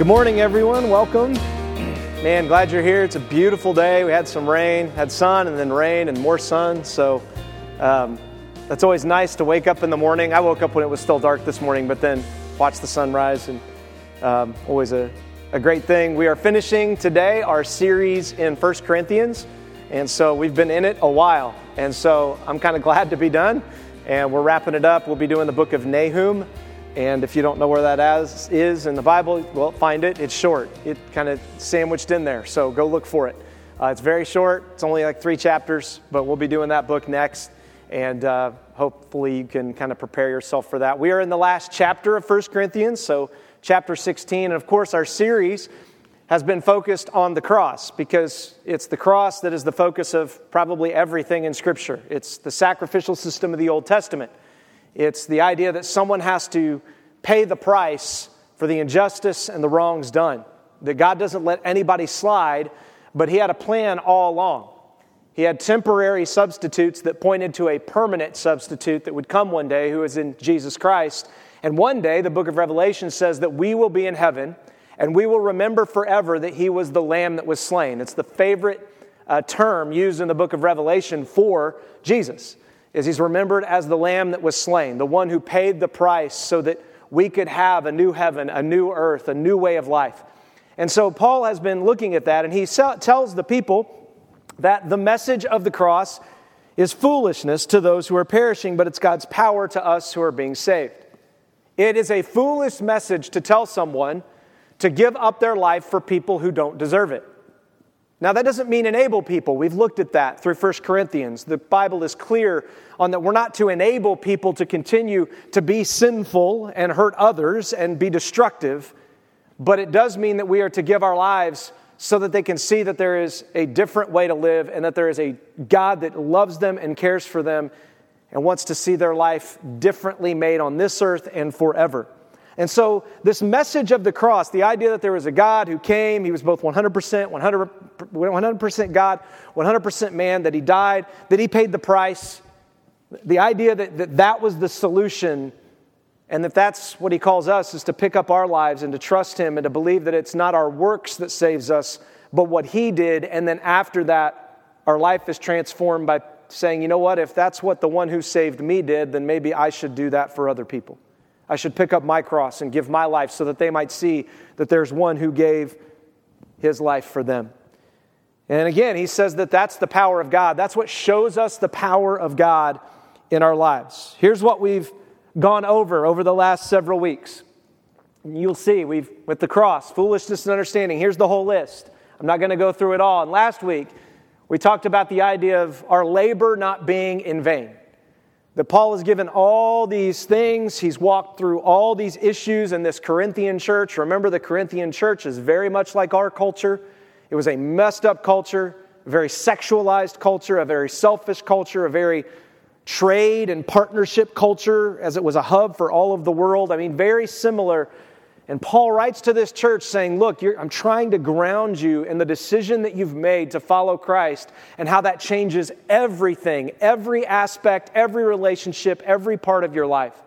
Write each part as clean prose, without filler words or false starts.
Good morning, everyone. Welcome. Man, glad you're here. It's a beautiful day. We had some rain, had sun, and then rain, and more sun. So that's always nice to wake up in the morning. I woke up when it was still dark this morning, but then watched the sunrise, and always a great thing. We are finishing today our series in 1 Corinthians, and so we've been in it a while. And so I'm kind of glad to be done, and we're wrapping it up. We'll be doing the book of Nahum. And if you don't know where that is in the Bible, well, find it. It's short. It kind of sandwiched in there, so go look for it. It's very short. It's only like 3 chapters, but we'll be doing that book next. And hopefully you can kind of prepare yourself for that. We are in the last chapter of 1 Corinthians, so chapter 16. And of course, our series has been focused on the cross because it's the cross that is the focus of probably everything in Scripture. It's the sacrificial system of the Old Testament. It's the idea that someone has to pay the price for the injustice and the wrongs done. That God doesn't let anybody slide, but He had a plan all along. He had temporary substitutes that pointed to a permanent substitute that would come one day, who is in Jesus Christ. And one day, the book of Revelation says that we will be in heaven, and we will remember forever that He was the Lamb that was slain. It's the favorite term used in the book of Revelation for Jesus. Is He's remembered as the Lamb that was slain, the one who paid the price so that we could have a new heaven, a new earth, a new way of life. And so Paul has been looking at that, and he tells the people that the message of the cross is foolishness to those who are perishing, but it's God's power to us who are being saved. It is a foolish message to tell someone to give up their life for people who don't deserve it. Now, that doesn't mean enable people. We've looked at that through 1 Corinthians. The Bible is clear on that we're not to enable people to continue to be sinful and hurt others and be destructive, but it does mean that we are to give our lives so that they can see that there is a different way to live and that there is a God that loves them and cares for them and wants to see their life differently made on this earth and forever. And so this message of the cross, the idea that there was a God who came, He was both 100% God, 100% man, that He died, that He paid the price, the idea that was the solution, and that that's what He calls us, is to pick up our lives and to trust Him and to believe that it's not our works that saves us, but what He did. And then after that, our life is transformed by saying, you know what, if that's what the one who saved me did, then maybe I should do that for other people. I should pick up my cross and give my life so that they might see that there's one who gave His life for them. And again, he says that that's the power of God. That's what shows us the power of God in our lives. Here's what we've gone over the last several weeks. You'll see, with the cross, foolishness and understanding, here's the whole list. I'm not going to go through it all. And last week, we talked about the idea of our labor not being in vain. That Paul has given all these things, he's walked through all these issues in this Corinthian church. Remember, the Corinthian church is very much like our culture. It was a messed up culture, a very sexualized culture, a very selfish culture, a very trade and partnership culture, as it was a hub for all of the world. I mean, very similar. And Paul writes to this church saying, look, I'm trying to ground you in the decision that you've made to follow Christ and how that changes everything, every aspect, every relationship, every part of your life.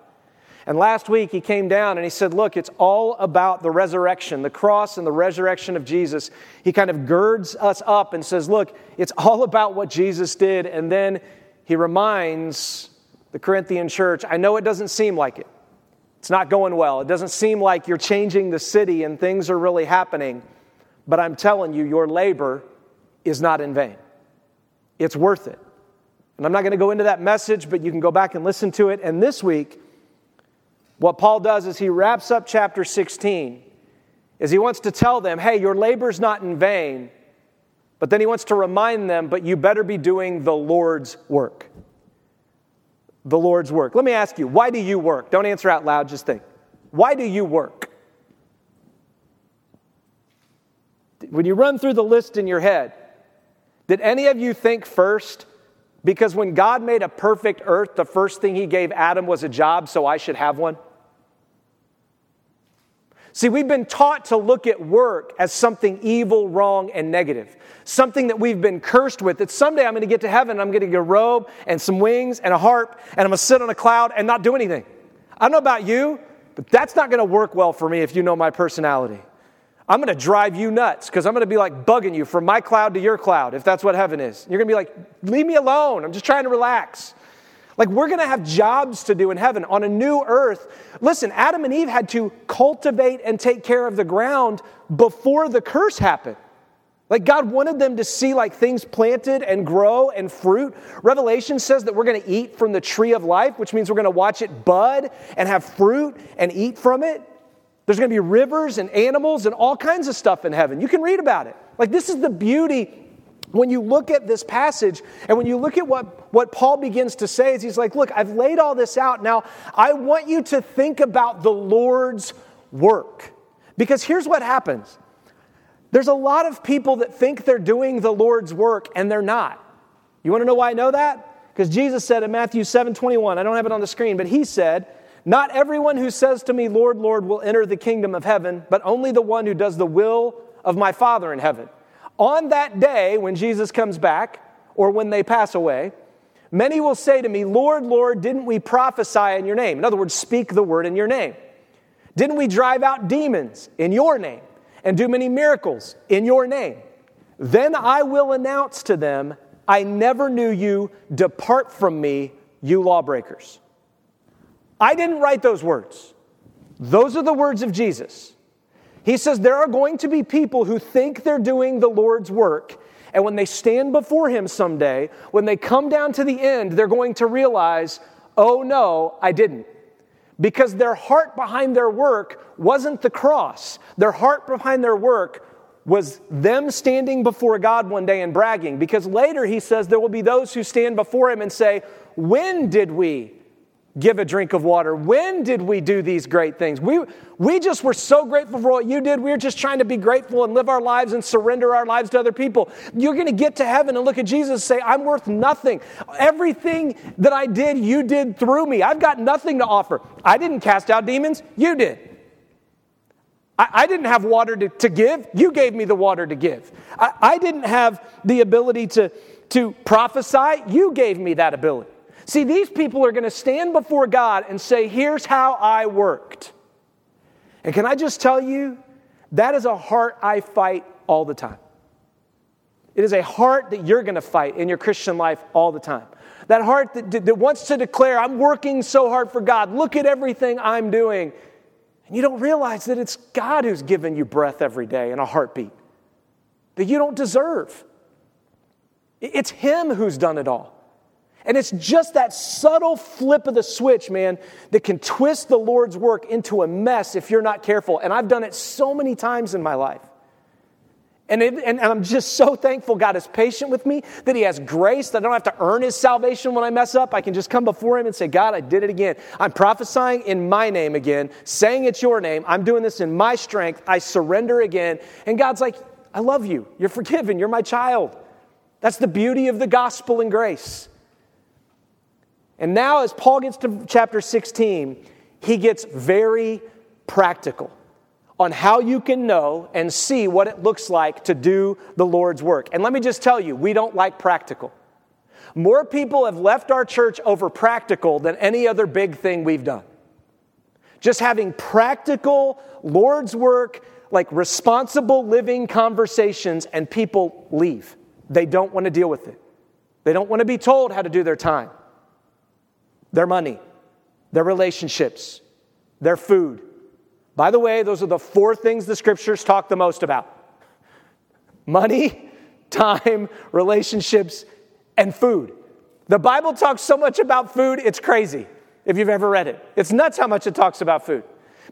And last week he came down and he said, look, it's all about the resurrection, the cross and the resurrection of Jesus. He kind of girds us up and says, look, it's all about what Jesus did. And then he reminds the Corinthian church, I know it doesn't seem like it. It's not going well. It doesn't seem like you're changing the city and things are really happening. But I'm telling you, your labor is not in vain. It's worth it. And I'm not going to go into that message, but you can go back and listen to it. And this week, what Paul does is he wraps up chapter 16, is he wants to tell them, hey, your labor's not in vain. But then he wants to remind them, but you better be doing the Lord's work. The Lord's work. Let me ask you, why do you work? Don't answer out loud, just think. Why do you work? When you run through the list in your head, did any of you think first, because when God made a perfect earth, the first thing He gave Adam was a job, so I should have one? See, we've been taught to look at work as something evil, wrong, and negative. Something that we've been cursed with, that someday I'm going to get to heaven and I'm going to get a robe and some wings and a harp and I'm going to sit on a cloud and not do anything. I don't know about you, but that's not going to work well for me if you know my personality. I'm going to drive you nuts because I'm going to be like bugging you from my cloud to your cloud, if that's what heaven is. You're going to be like, leave me alone. I'm just trying to relax. Like, we're going to have jobs to do in heaven on a new earth. Listen, Adam and Eve had to cultivate and take care of the ground before the curse happened. Like, God wanted them to see, like, things planted and grow and fruit. Revelation says that we're going to eat from the tree of life, which means we're going to watch it bud and have fruit and eat from it. There's going to be rivers and animals and all kinds of stuff in heaven. You can read about it. Like, this is the beauty when you look at this passage and when you look at what Paul begins to say is he's like, look, I've laid all this out. Now, I want you to think about the Lord's work. Because here's what happens. There's a lot of people that think they're doing the Lord's work, and they're not. You want to know why I know that? Because Jesus said in Matthew 7:21, I don't have it on the screen, but he said, not everyone who says to me, Lord, Lord, will enter the kingdom of heaven, but only the one who does the will of my Father in heaven. On that day, when Jesus comes back, or when they pass away, many will say to me, Lord, Lord, didn't we prophesy in your name? In other words, speak the word in your name. Didn't we drive out demons in your name? And do many miracles in your name? Then I will announce to them, I never knew you. Depart from me, you lawbreakers. I didn't write those words. Those are the words of Jesus. He says there are going to be people who think they're doing the Lord's work, and when they stand before him someday, when they come down to the end, they're going to realize, oh no, I didn't. Because their heart behind their work wasn't the cross. Their heart behind their work was them standing before God one day and bragging. Because later he says there will be those who stand before him and say, when did we give a drink of water? When did we do these great things? We just were so grateful for what you did. We were just trying to be grateful and live our lives and surrender our lives to other people. You're going to get to heaven and look at Jesus and say, I'm worth nothing. Everything that I did, you did through me. I've got nothing to offer. I didn't cast out demons. You did. I didn't have water to give. You gave me the water to give. I didn't have the ability to prophesy. You gave me that ability. See, these people are going to stand before God and say, here's how I worked. And can I just tell you, that is a heart I fight all the time. It is a heart that you're going to fight in your Christian life all the time. That heart that wants to declare, I'm working so hard for God. Look at everything I'm doing. And you don't realize that it's God who's giving you breath every day and a heartbeat that you don't deserve. It's him who's done it all. And it's just that subtle flip of the switch, man, that can twist the Lord's work into a mess if you're not careful. And I've done it so many times in my life. And I'm just so thankful God is patient with me, that he has grace, that I don't have to earn his salvation when I mess up. I can just come before him and say, God, I did it again. I'm prophesying in my name again, saying it's your name. I'm doing this in my strength. I surrender again. And God's like, I love you. You're forgiven. You're my child. That's the beauty of the gospel and grace. And now as Paul gets to chapter 16, he gets very practical on how you can know and see what it looks like to do the Lord's work. And let me just tell you, we don't like practical. More people have left our church over practical than any other big thing we've done. Just having practical Lord's work, like responsible living conversations, and people leave. They don't want to deal with it. They don't want to be told how to do their time, their money, their relationships, their food. By the way, those are the four things the scriptures talk the most about. Money, time, relationships, and food. The Bible talks so much about food, it's crazy if you've ever read it. It's nuts how much it talks about food.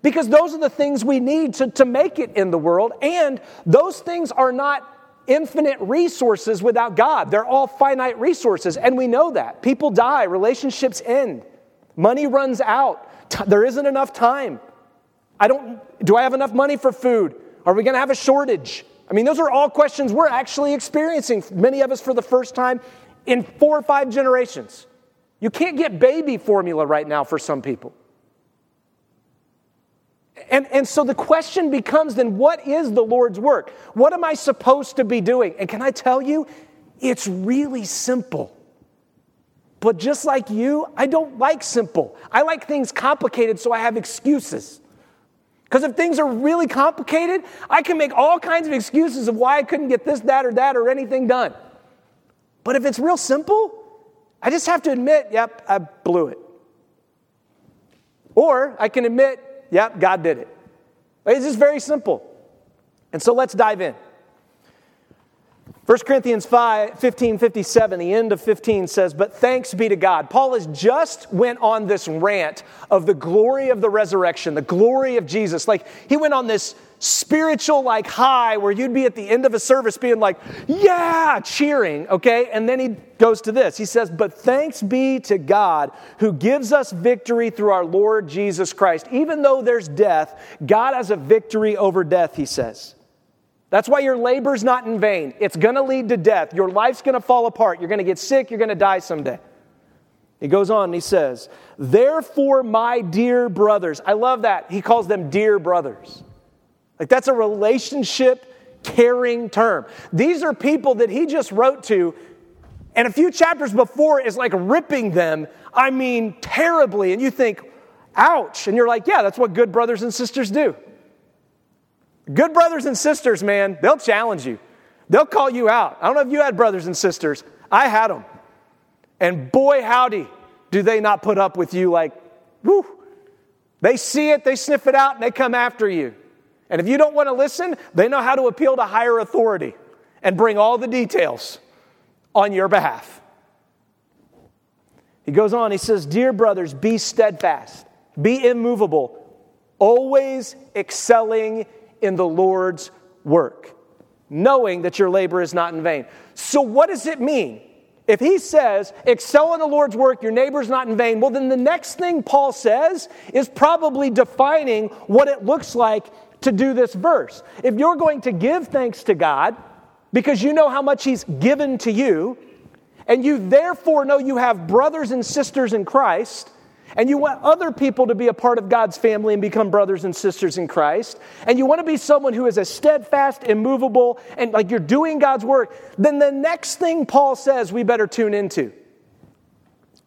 Because those are the things we need to make it in the world, and those things are not infinite resources without God. They're all finite resources, and we know that. People die, relationships end, money runs out, there isn't enough time. Do I have enough money for food? Are we going to have a shortage? I mean, those are all questions we're actually experiencing, many of us for the first time in 4 or 5 generations. You can't get baby formula right now for some people. And so the question becomes then, what is the Lord's work? What am I supposed to be doing? And can I tell you, it's really simple. But just like you, I don't like simple. I like things complicated so I have excuses. Because if things are really complicated, I can make all kinds of excuses of why I couldn't get this, that, or that, or anything done. But if it's real simple, I just have to admit, yep, I blew it. Or I can admit, yep, God did it. It's just very simple. And so let's dive in. 1 Corinthians 15:57, the end of 15 says, "But thanks be to God." Paul has just went on this rant of the glory of the resurrection, the glory of Jesus. Like, he went on this spiritual like high where you'd be at the end of a service being like, yeah, cheering, okay? And then he goes to this. He says, "But thanks be to God who gives us victory through our Lord Jesus Christ." Even though there's death, God has a victory over death, he says. That's why your labor's not in vain. It's going to lead to death. Your life's going to fall apart. You're going to get sick. You're going to die someday. He goes on and he says, "Therefore, my dear brothers." I love that. He calls them dear brothers. Like, that's a relationship caring term. These are people that he just wrote to, and a few chapters before is like ripping them, I mean, terribly. And you think, ouch. And you're like, yeah, that's what good brothers and sisters do. Good brothers and sisters, man, they'll challenge you. They'll call you out. I don't know if you had brothers and sisters. I had them. And boy, howdy, do they not put up with you like, whew. They see it, they sniff it out, and they come after you. And if you don't want to listen, they know how to appeal to higher authority and bring all the details on your behalf. He goes on, he says, "Dear brothers, be steadfast, be immovable, always excelling in the Lord's work, knowing that your labor is not in vain." So what does it mean? If he says, excel in the Lord's work, your labor's not in vain, well, then the next thing Paul says is probably defining what it looks like to do this verse. If you're going to give thanks to God, because you know how much he's given to you, and you therefore know you have brothers and sisters in Christ, and you want other people to be a part of God's family and become brothers and sisters in Christ, and you want to be someone who is a steadfast, immovable, and like you're doing God's work, then the next thing Paul says we better tune into.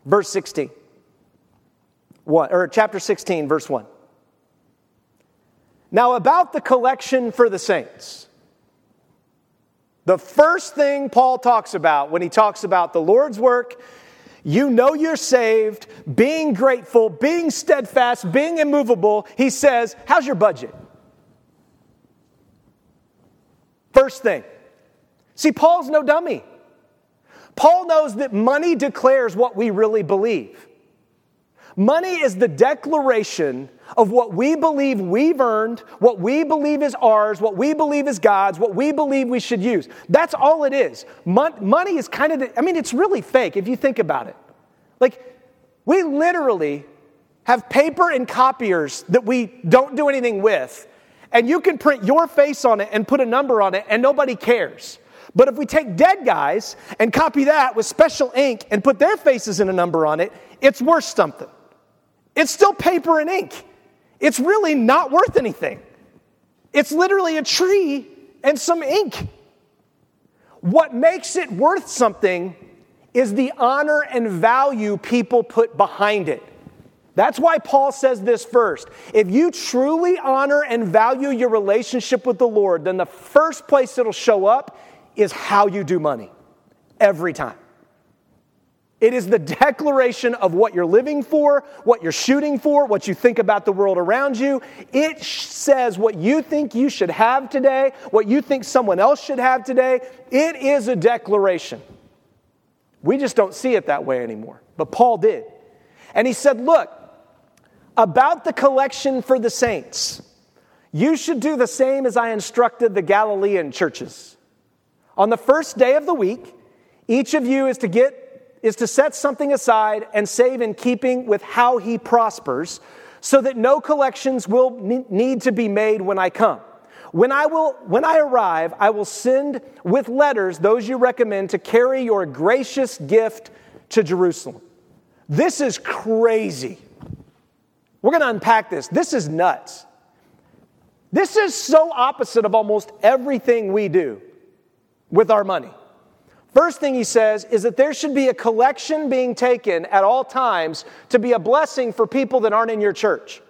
Verse 16. Chapter 16, verse 1. "Now about the collection for the saints." The first thing Paul talks about when he talks about the Lord's work, you know you're saved, being grateful, being steadfast, being immovable. He says, how's your budget? First thing. See, Paul's no dummy. Paul knows that money declares what we really believe. Money is the declaration of what we believe we've earned, what we believe is ours, what we believe is God's, what we believe we should use. That's all it is. Money is kind of, it's really fake if you think about it. Like, we literally have paper and copiers that we don't do anything with, and you can print your face on it and put a number on it, and nobody cares. But if we take dead guys and copy that with special ink and put their faces in a number on it, it's worth something. It's still paper and ink. It's really not worth anything. It's literally a tree and some ink. What makes it worth something is the honor and value people put behind it. That's why Paul says this first. If you truly honor and value your relationship with the Lord, then the first place it'll show up is how you do money. Every time. It is the declaration of what you're living for, what you're shooting for, what you think about the world around you. It says what you think you should have today, what you think someone else should have today. It is a declaration. We just don't see it that way anymore. But Paul did. And he said, look, about the collection for the saints, you should do the same as I instructed the Galilean churches. On the first day of the week, each of you is to set something aside and save in keeping with how he prospers, so that no collections will need to be made when I come. When I arrive, I will send with letters those you recommend to carry your gracious gift to Jerusalem. This is crazy. We're going to unpack this. This is nuts. This is so opposite of almost everything we do with our money. First thing he says is that there should be a collection being taken at all times to be a blessing for people that aren't in your church.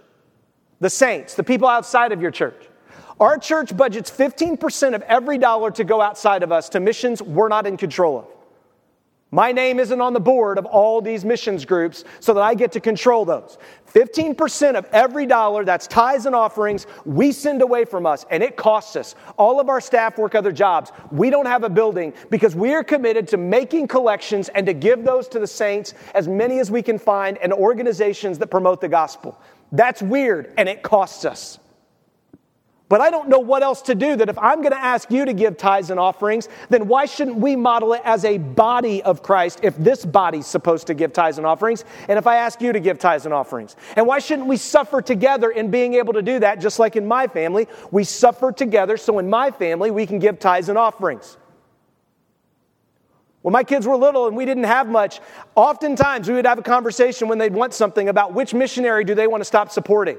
the saints, the people outside of your church. Our church budgets 15% of every dollar to go outside of us to missions we're not in control of. My name isn't on the board of all these missions groups so that I get to control those. 15% of every dollar, that's tithes and offerings, we send away from us, and it costs us. All of our staff work other jobs. We don't have a building because we are committed to making collections and to give those to the saints, as many as we can find, and organizations that promote the gospel. That's weird, and it costs us. But I don't know what else to do, that if I'm going to ask you to give tithes and offerings, then why shouldn't we model it as a body of Christ if this body's supposed to give tithes and offerings, and if I ask you to give tithes and offerings? And why shouldn't we suffer together in being able to do that, just like in my family? We suffer together so in my family we can give tithes and offerings. When my kids were little and we didn't have much, oftentimes we would have a conversation when they'd want something about which missionary do they want to stop supporting.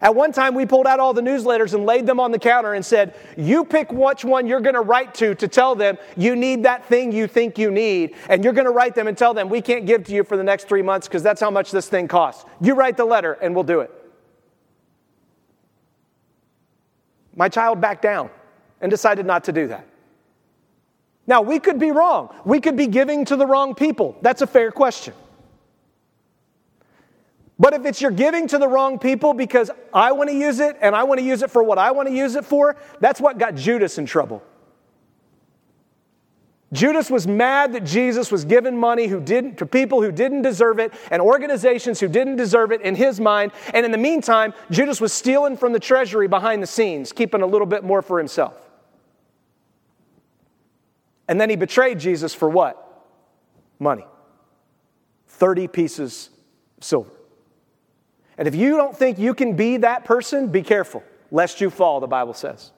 At one time, we pulled out all the newsletters and laid them on the counter and said, you pick which one you're going to write to tell them you need that thing you think you need. And you're going to write them and tell them we can't give to you for the next 3 months because that's how much this thing costs. You write the letter and we'll do it. My child backed down and decided not to do that. Now, we could be wrong. We could be giving to the wrong people. That's a fair question. But if it's you're giving to the wrong people because I want to use it and I want to use it for what I want to use it for, that's what got Judas in trouble. Judas was mad that Jesus was giving money to people who didn't deserve it and organizations who didn't deserve it in his mind. And in the meantime, Judas was stealing from the treasury behind the scenes, keeping a little bit more for himself. And then he betrayed Jesus for what? Money. 30 pieces of silver. And if you don't think you can be that person, be careful, lest you fall, the Bible says.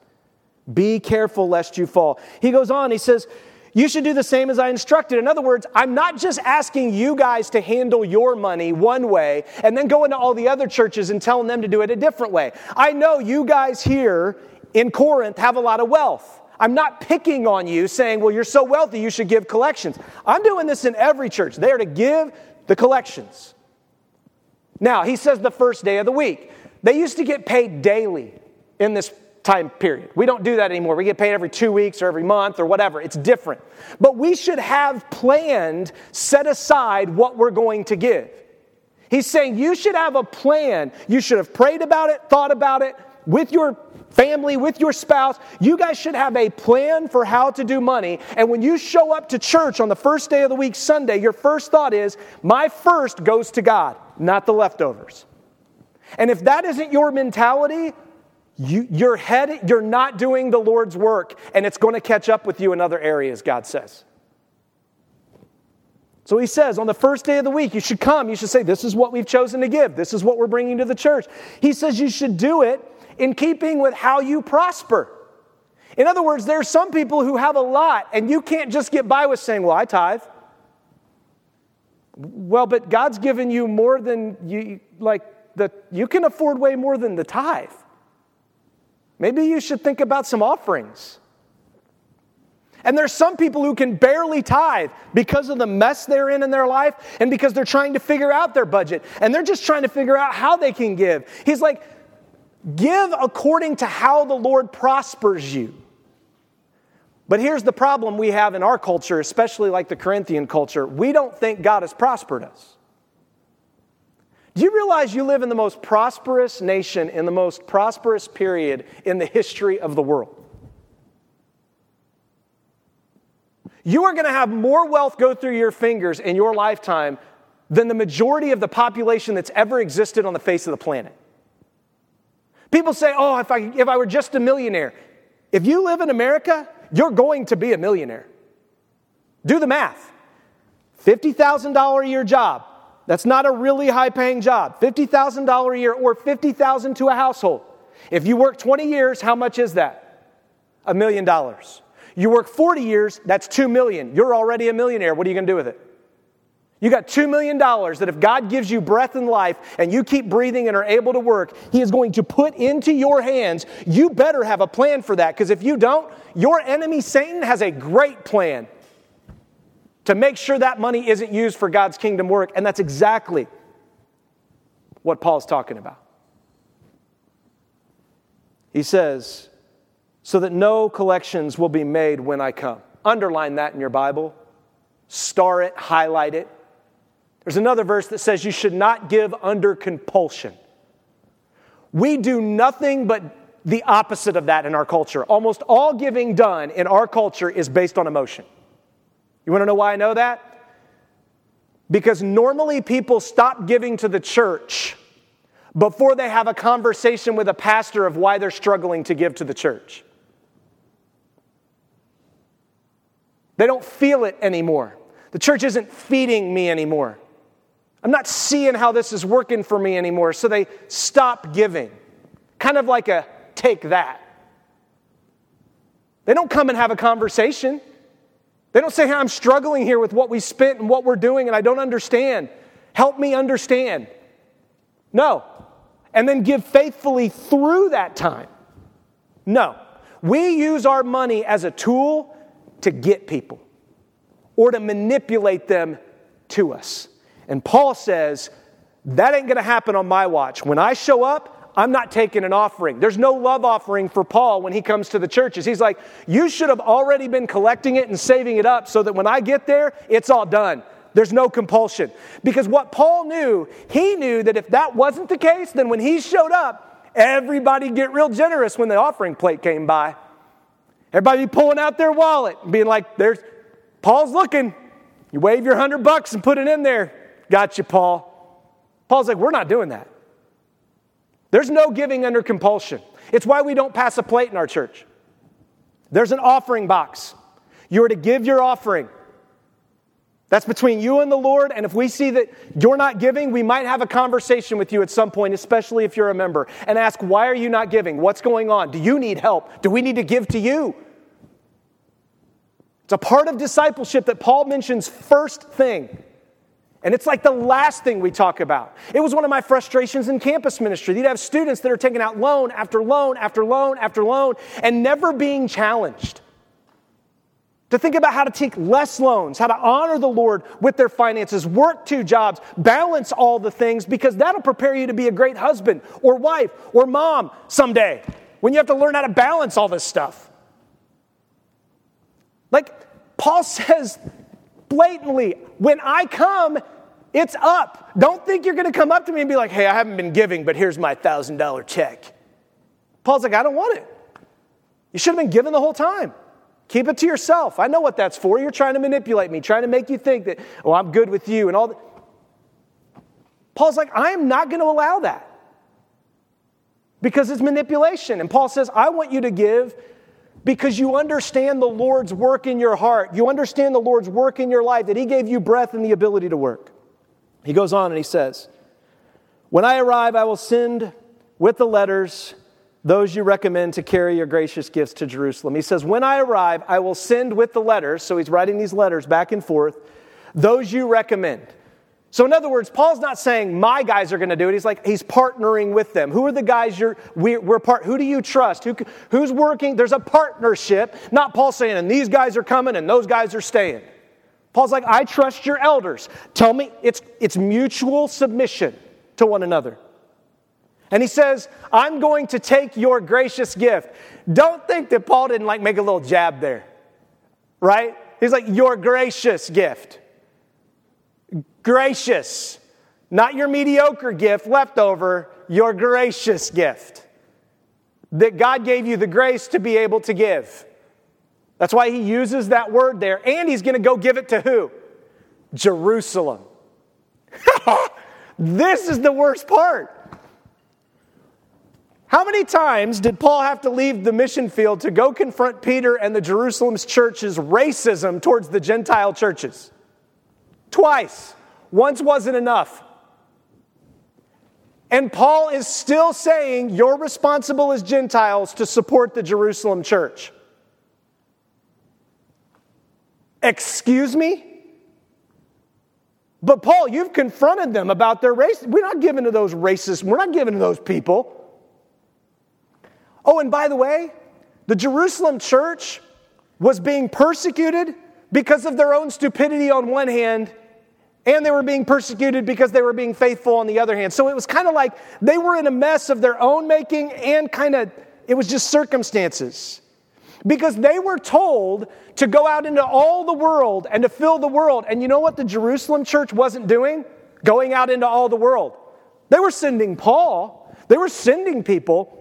Be careful, lest you fall. He goes on, he says, you should do the same as I instructed. In other words, I'm not just asking you guys to handle your money one way and then go into all the other churches and telling them to do it a different way. I know you guys here in Corinth have a lot of wealth. I'm not picking on you saying, well, you're so wealthy, you should give collections. I'm doing this in every church. They are to give the collections. Now, he says the first day of the week. They used to get paid daily in this time period. We don't do that anymore. We get paid every 2 weeks or every month or whatever. It's different. But we should have planned, set aside what we're going to give. He's saying you should have a plan. You should have prayed about it, thought about it with your family, with your spouse. You guys should have a plan for how to do money. And when you show up to church on the first day of the week, Sunday, your first thought is, my first goes to God, not the leftovers. And if that isn't your mentality, you're not doing the Lord's work, and it's going to catch up with you in other areas, God says. So he says, on the first day of the week, you should come. You should say, this is what we've chosen to give. This is what we're bringing to the church. He says you should do it in keeping with how you prosper. In other words, there are some people who have a lot, and you can't just get by with saying, well, I tithe. Well, but God's given you more than you can afford way more than the tithe. Maybe you should think about some offerings. And there's some people who can barely tithe because of the mess they're in their life and because they're trying to figure out their budget. And they're just trying to figure out how they can give. He's like, give according to how the Lord prospers you. But here's the problem we have in our culture, especially like the Corinthian culture. We don't think God has prospered us. Do you realize you live in the most prosperous nation, in the most prosperous period in the history of the world? You are going to have more wealth go through your fingers in your lifetime than the majority of the population that's ever existed on the face of the planet. People say, oh, if I were just a millionaire. If you live in America, you're going to be a millionaire. Do the math. $50,000 a year job. That's not a really high-paying job. $50,000 a year or $50,000 to a household. If you work 20 years, how much is that? $1 million. You work 40 years, that's $2 million. You're already a millionaire. What are you going to do with it? You got $2 million that if God gives you breath and life and you keep breathing and are able to work, he is going to put into your hands. You better have a plan for that, because if you don't, your enemy Satan has a great plan to make sure that money isn't used for God's kingdom work. And that's exactly what Paul's talking about. He says, so that no collections will be made when I come. Underline that in your Bible. Star it, highlight it. There's another verse that says you should not give under compulsion. We do nothing but the opposite of that in our culture. Almost all giving done in our culture is based on emotion. You want to know why I know that? Because normally people stop giving to the church before they have a conversation with a pastor of why they're struggling to give to the church. They don't feel it anymore. The church isn't feeding me anymore. I'm not seeing how this is working for me anymore. So they stop giving. Kind of like a take that. They don't come and have a conversation. They don't say, hey, I'm struggling here with what we spent and what we're doing and I don't understand. Help me understand. No. And then give faithfully through that time. No. We use our money as a tool to get people or to manipulate them to us. And Paul says, that ain't going to happen on my watch. When I show up, I'm not taking an offering. There's no love offering for Paul when he comes to the churches. He's like, you should have already been collecting it and saving it up so that when I get there, it's all done. There's no compulsion. Because what Paul knew, he knew that if that wasn't the case, then when he showed up, everybody'd get real generous when the offering plate came by. Everybody pulling out their wallet and being like, "There's Paul's looking." You wave your $100 and put it in there. Got you, Paul. Paul's like, we're not doing that. There's no giving under compulsion. It's why we don't pass a plate in our church. There's an offering box. You are to give your offering. That's between you and the Lord, and if we see that you're not giving, we might have a conversation with you at some point, especially if you're a member, and ask, why are you not giving? What's going on? Do you need help? Do we need to give to you? It's a part of discipleship that Paul mentions first thing, and it's like the last thing we talk about. It was one of my frustrations in campus ministry. You'd have students that are taking out loan after loan after loan after loan and never being challenged to think about how to take less loans, how to honor the Lord with their finances, work 2 jobs, balance all the things, because that'll prepare you to be a great husband or wife or mom someday when you have to learn how to balance all this stuff. Like Paul says blatantly, when I come, it's up. Don't think you're going to come up to me and be like, hey, I haven't been giving, but here's my $1,000 check. Paul's like, I don't want it. You should have been giving the whole time. Keep it to yourself. I know what that's for. You're trying to manipulate me, trying to make you think that, oh, I'm good with you and all that. Paul's like, I am not going to allow that because it's manipulation. And Paul says, I want you to give because you understand the Lord's work in your heart. You understand the Lord's work in your life, that he gave you breath and the ability to work. He goes on and he says, when I arrive, I will send with the letters those you recommend to carry your gracious gifts to Jerusalem. He says, when I arrive, I will send with the letters. So he's writing these letters back and forth. Those you recommend. So in other words, Paul's not saying my guys are going to do it. He's like, he's partnering with them. Who are the guys who do you trust? Who's working? There's a partnership. Not Paul saying, and these guys are coming and those guys are staying. Paul's like, I trust your elders. Tell me, it's mutual submission to one another. And he says, I'm going to take your gracious gift. Don't think that Paul didn't like make a little jab there, right? He's like, your gracious gift. Gracious. Not your mediocre gift left over, your gracious gift. That God gave you the grace to be able to give. That's why he uses that word there. And he's going to go give it to who? Jerusalem. This is the worst part. How many times did Paul have to leave the mission field to go confront Peter and the Jerusalem's church's racism towards the Gentile churches? Twice. Once wasn't enough. And Paul is still saying you're responsible as Gentiles to support the Jerusalem church. Excuse me? But Paul, you've confronted them about their race. We're not giving to those racists. We're not giving to those people. Oh, and by the way, the Jerusalem church was being persecuted because of their own stupidity on one hand, and they were being persecuted because they were being faithful on the other hand. So it was kind of like they were in a mess of their own making and kind of It was just circumstances. Because they were told to go out into all the world and to fill the world. And you know what the Jerusalem church wasn't doing? Going out into all the world. They were sending Paul. They were sending people.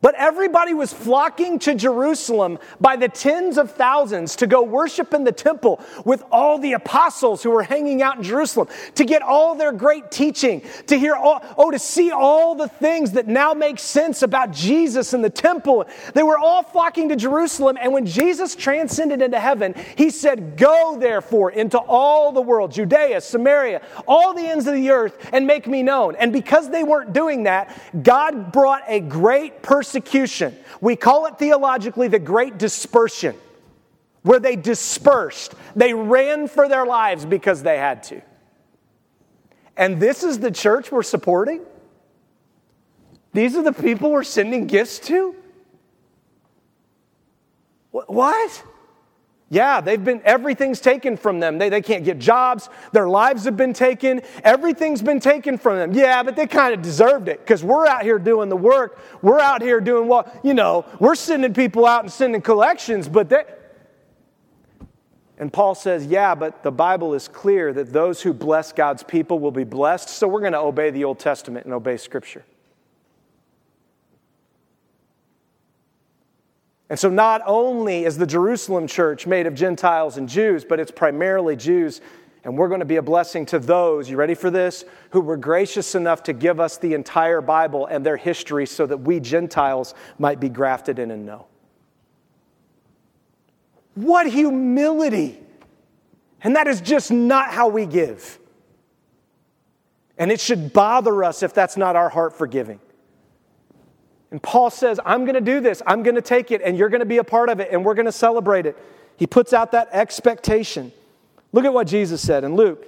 But everybody was flocking to Jerusalem by the tens of thousands to go worship in the temple with all the apostles who were hanging out in Jerusalem, to get all their great teaching, to hear all, to see all the things that now make sense about Jesus and the temple. They were all flocking to Jerusalem, and when Jesus transcended into heaven, he said, "Go therefore into all the world, Judea, Samaria, all the ends of the earth, and make me known." And because they weren't doing that, God brought a great persecution. We call it theologically the Great Dispersion, where they dispersed. They ran for their lives because they had to. And this is the church we're supporting? These are the people we're sending gifts to? What? Yeah, everything's taken from them. They can't get jobs. Their lives have been taken. Everything's been taken from them. Yeah, but they kind of deserved it because we're out here doing the work. We're out here doing we're sending people out and sending collections, but they... And Paul says, yeah, but the Bible is clear that those who bless God's people will be blessed, so we're going to obey the Old Testament and obey Scripture. And so not only is the Jerusalem church made of Gentiles and Jews, but it's primarily Jews. And we're going to be a blessing to those, you ready for this, who were gracious enough to give us the entire Bible and their history so that we Gentiles might be grafted in and know. What humility! And that is just not how we give. And it should bother us if that's not our heart for giving. And Paul says, I'm going to do this. I'm going to take it, and you're going to be a part of it, and we're going to celebrate it. He puts out that expectation. Look at what Jesus said in Luke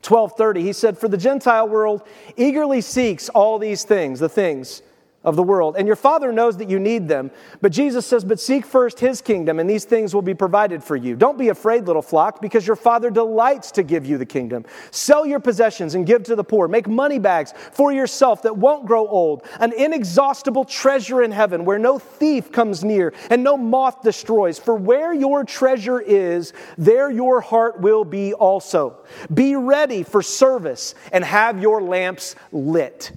12:30. He said, "For the Gentile world eagerly seeks all these things, the things of the world, and your Father knows that you need them." But Jesus says, "But seek first his kingdom, and these things will be provided for you. Don't be afraid, little flock, because your Father delights to give you the kingdom. Sell your possessions and give to the poor. Make money bags for yourself that won't grow old, an inexhaustible treasure in heaven where no thief comes near and no moth destroys. For where your treasure is, there your heart will be also. Be ready for service and have your lamps lit."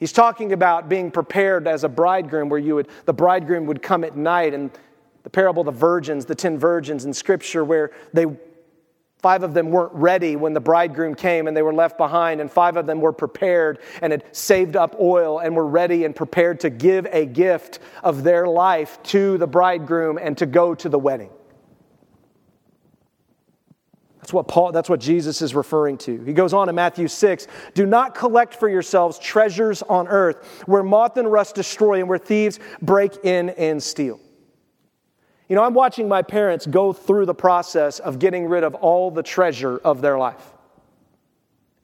He's talking about being prepared as a bridegroom, where the bridegroom would come at night, and the parable of the 10 virgins in Scripture, where 5 of them weren't ready when the bridegroom came and they were left behind, and 5 of them were prepared and had saved up oil and were ready and prepared to give a gift of their life to the bridegroom and to go to the wedding. That's what Jesus is referring to. He goes on in Matthew 6, "Do not collect for yourselves treasures on earth, where moth and rust destroy and where thieves break in and steal." You know, I'm watching my parents go through the process of getting rid of all the treasure of their life.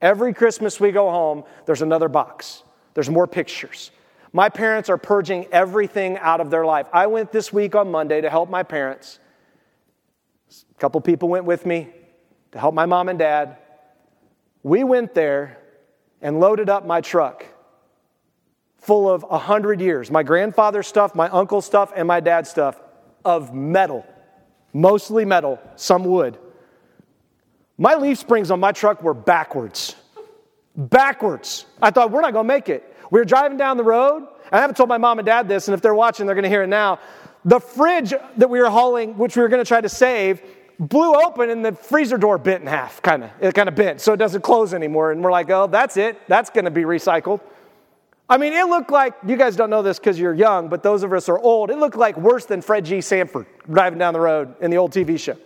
Every Christmas we go home, there's another box. There's more pictures. My parents are purging everything out of their life. I went this week on Monday to help my parents. A couple people went with me to help my mom and dad. We went there and loaded up my truck full of 100 years, my grandfather's stuff, my uncle's stuff, and my dad's stuff, of metal, mostly metal, some wood. My leaf springs on my truck were backwards. I thought, we're not going to make it. We were driving down the road. I haven't told my mom and dad this, and if they're watching, they're going to hear it now. The fridge that we were hauling, which we were going to try to save, blew open and the freezer door bent in half, it bent, so it doesn't close anymore. And we're like, oh, that's it. That's going to be recycled. I mean, it looked like, you guys don't know this because you're young, but those of us are old, it looked like worse than Fred G. Sanford driving down the road in the old TV show.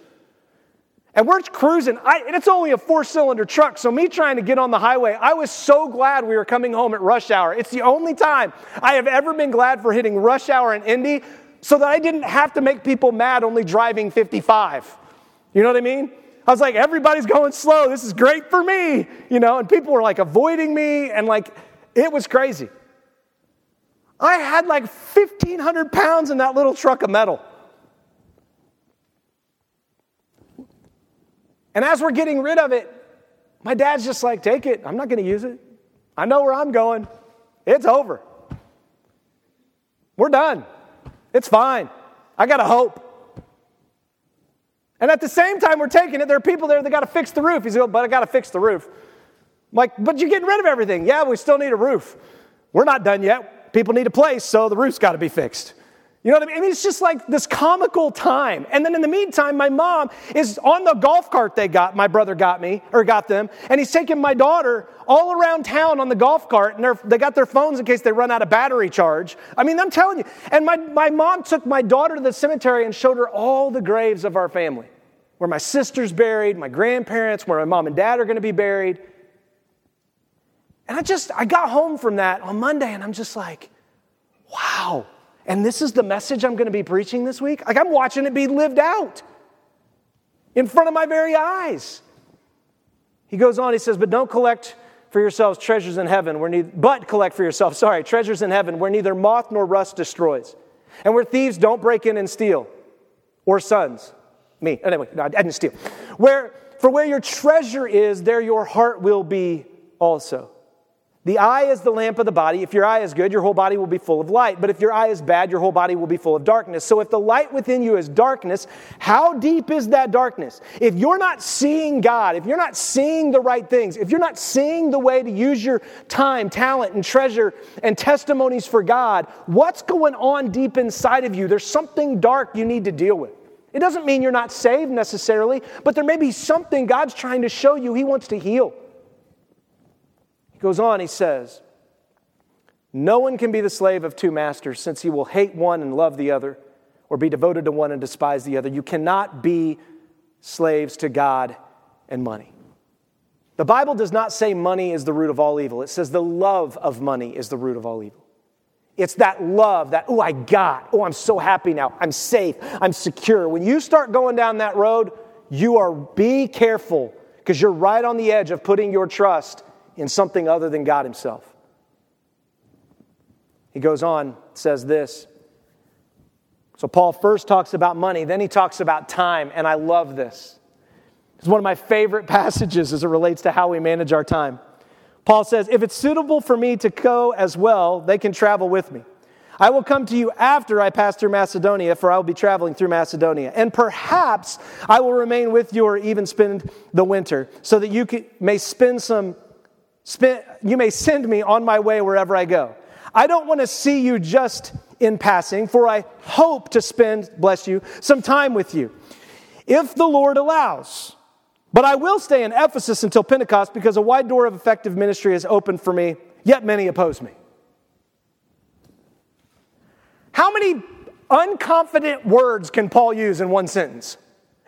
And we're cruising, and it's only a 4-cylinder truck, so me trying to get on the highway, I was so glad we were coming home at rush hour. It's the only time I have ever been glad for hitting rush hour in Indy, so that I didn't have to make people mad only driving 55. You know what I mean? I was like, everybody's going slow. This is great for me, and people were like avoiding me, and it was crazy. I had 1,500 pounds in that little truck of metal. And as we're getting rid of it, my dad's just like, take it. I'm not going to use it. I know where I'm going. It's over. We're done. It's fine. I got a hope. And at the same time we're taking it, there are people there that got to fix the roof. He's like, but I got to fix the roof. I'm like, but you're getting rid of everything. Yeah, we still need a roof. We're not done yet. People need a place, so the roof's got to be fixed. You know what I mean? I mean, it's just like this comical time. And then in the meantime, my mom is on the golf cart my brother got them, and he's taking my daughter all around town on the golf cart, and they got their phones in case they run out of battery charge. I mean, I'm telling you. And my mom took my daughter to the cemetery and showed her all the graves of our family, where my sister's buried, my grandparents, where my mom and dad are going to be buried. And I got home from that on Monday, and I'm just like, wow. And this is the message I'm going to be preaching this week? Like, I'm watching it be lived out in front of my very eyes. He goes on, he says, but don't collect for yourselves treasures in heaven, where neither moth nor rust destroys, and where thieves don't break in and steal, or sons. Me. Anyway, no, I didn't steal. For where your treasure is, there your heart will be also. The eye is the lamp of the body. If your eye is good, your whole body will be full of light. But if your eye is bad, your whole body will be full of darkness. So if the light within you is darkness, how deep is that darkness? If you're not seeing God, if you're not seeing the right things, if you're not seeing the way to use your time, talent, and treasure and testimonies for God, what's going on deep inside of you? There's something dark you need to deal with. It doesn't mean you're not saved necessarily, but there may be something God's trying to show you He wants to heal. He goes on, he says, no one can be the slave of two masters, since he will hate one and love the other, or be devoted to one and despise the other. You cannot be slaves to God and money. The Bible does not say money is the root of all evil. It says the love of money is the root of all evil. It's that love that, oh, I got. Oh, I'm so happy now. I'm safe. I'm secure. When you start going down that road, be careful, because you're right on the edge of putting your trust in something other than God Himself. He goes on, says this. So Paul first talks about money, then he talks about time, and I love this. It's one of my favorite passages as it relates to how we manage our time. Paul says, if it's suitable for me to go as well, they can travel with me. I will come to you after I pass through Macedonia, for I will be traveling through Macedonia. And perhaps I will remain with you or even spend the winter, so that you may send me on my way wherever I go. I don't want to see you just in passing, for I hope to spend, bless you, some time with you, if the Lord allows. But I will stay in Ephesus until Pentecost, because a wide door of effective ministry is open for me, yet many oppose me. How many unconfident words can Paul use in one sentence?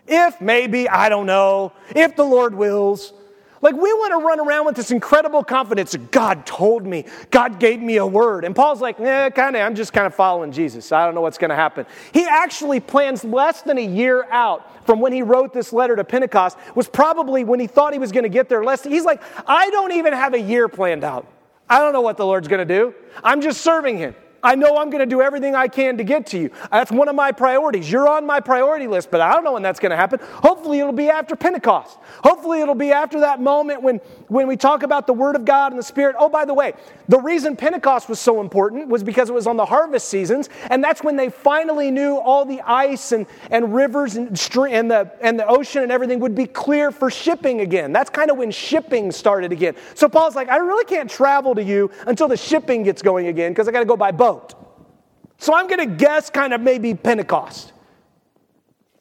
If, maybe, I don't know, if the Lord wills. Like, we want to run around with this incredible confidence. God told me. God gave me a word. And Paul's like, I'm just kind of following Jesus. I don't know what's going to happen. He actually plans less than a year out from when he wrote this letter to Pentecost, was probably when he thought he was going to get there. He's like, I don't even have a year planned out. I don't know what the Lord's going to do. I'm just serving Him. I know I'm going to do everything I can to get to you. That's one of my priorities. You're on my priority list, but I don't know when that's going to happen. Hopefully it'll be after Pentecost. Hopefully it'll be after that moment when we talk about the Word of God and the Spirit. Oh, by the way, the reason Pentecost was so important was because it was on the harvest seasons, and that's when they finally knew all the ice and rivers and the ocean and everything would be clear for shipping again. That's kind of when shipping started again. So Paul's like, I really can't travel to you until the shipping gets going again, because I got to go by boat. So I'm going to guess kind of maybe Pentecost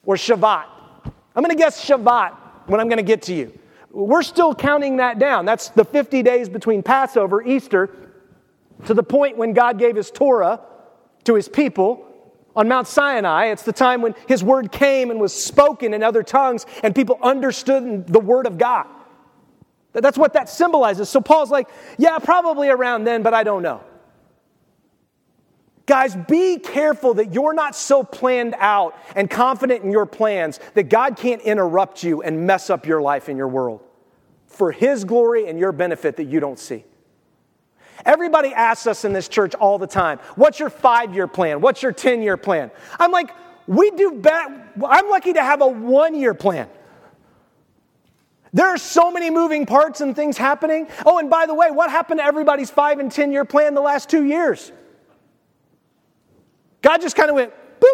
or Shabbat. I'm going to guess Shabbat when I'm going to get to you. We're still counting that down. That's the 50 days between Passover, Easter, to the point when God gave His Torah to His people on Mount Sinai. It's the time when His word came and was spoken in other tongues and people understood the word of God. That's what that symbolizes. So Paul's like, yeah, probably around then, but I don't know. Guys, be careful that you're not so planned out and confident in your plans that God can't interrupt you and mess up your life and your world for His glory and your benefit that you don't see. Everybody asks us in this church all the time, what's your 5-year plan? What's your 10-year plan? I'm like, I'm lucky to have a 1-year plan. There are so many moving parts and things happening. Oh, and by the way, what happened to everybody's 5- and 10-year plan the last 2 years? God just kind of went, boop.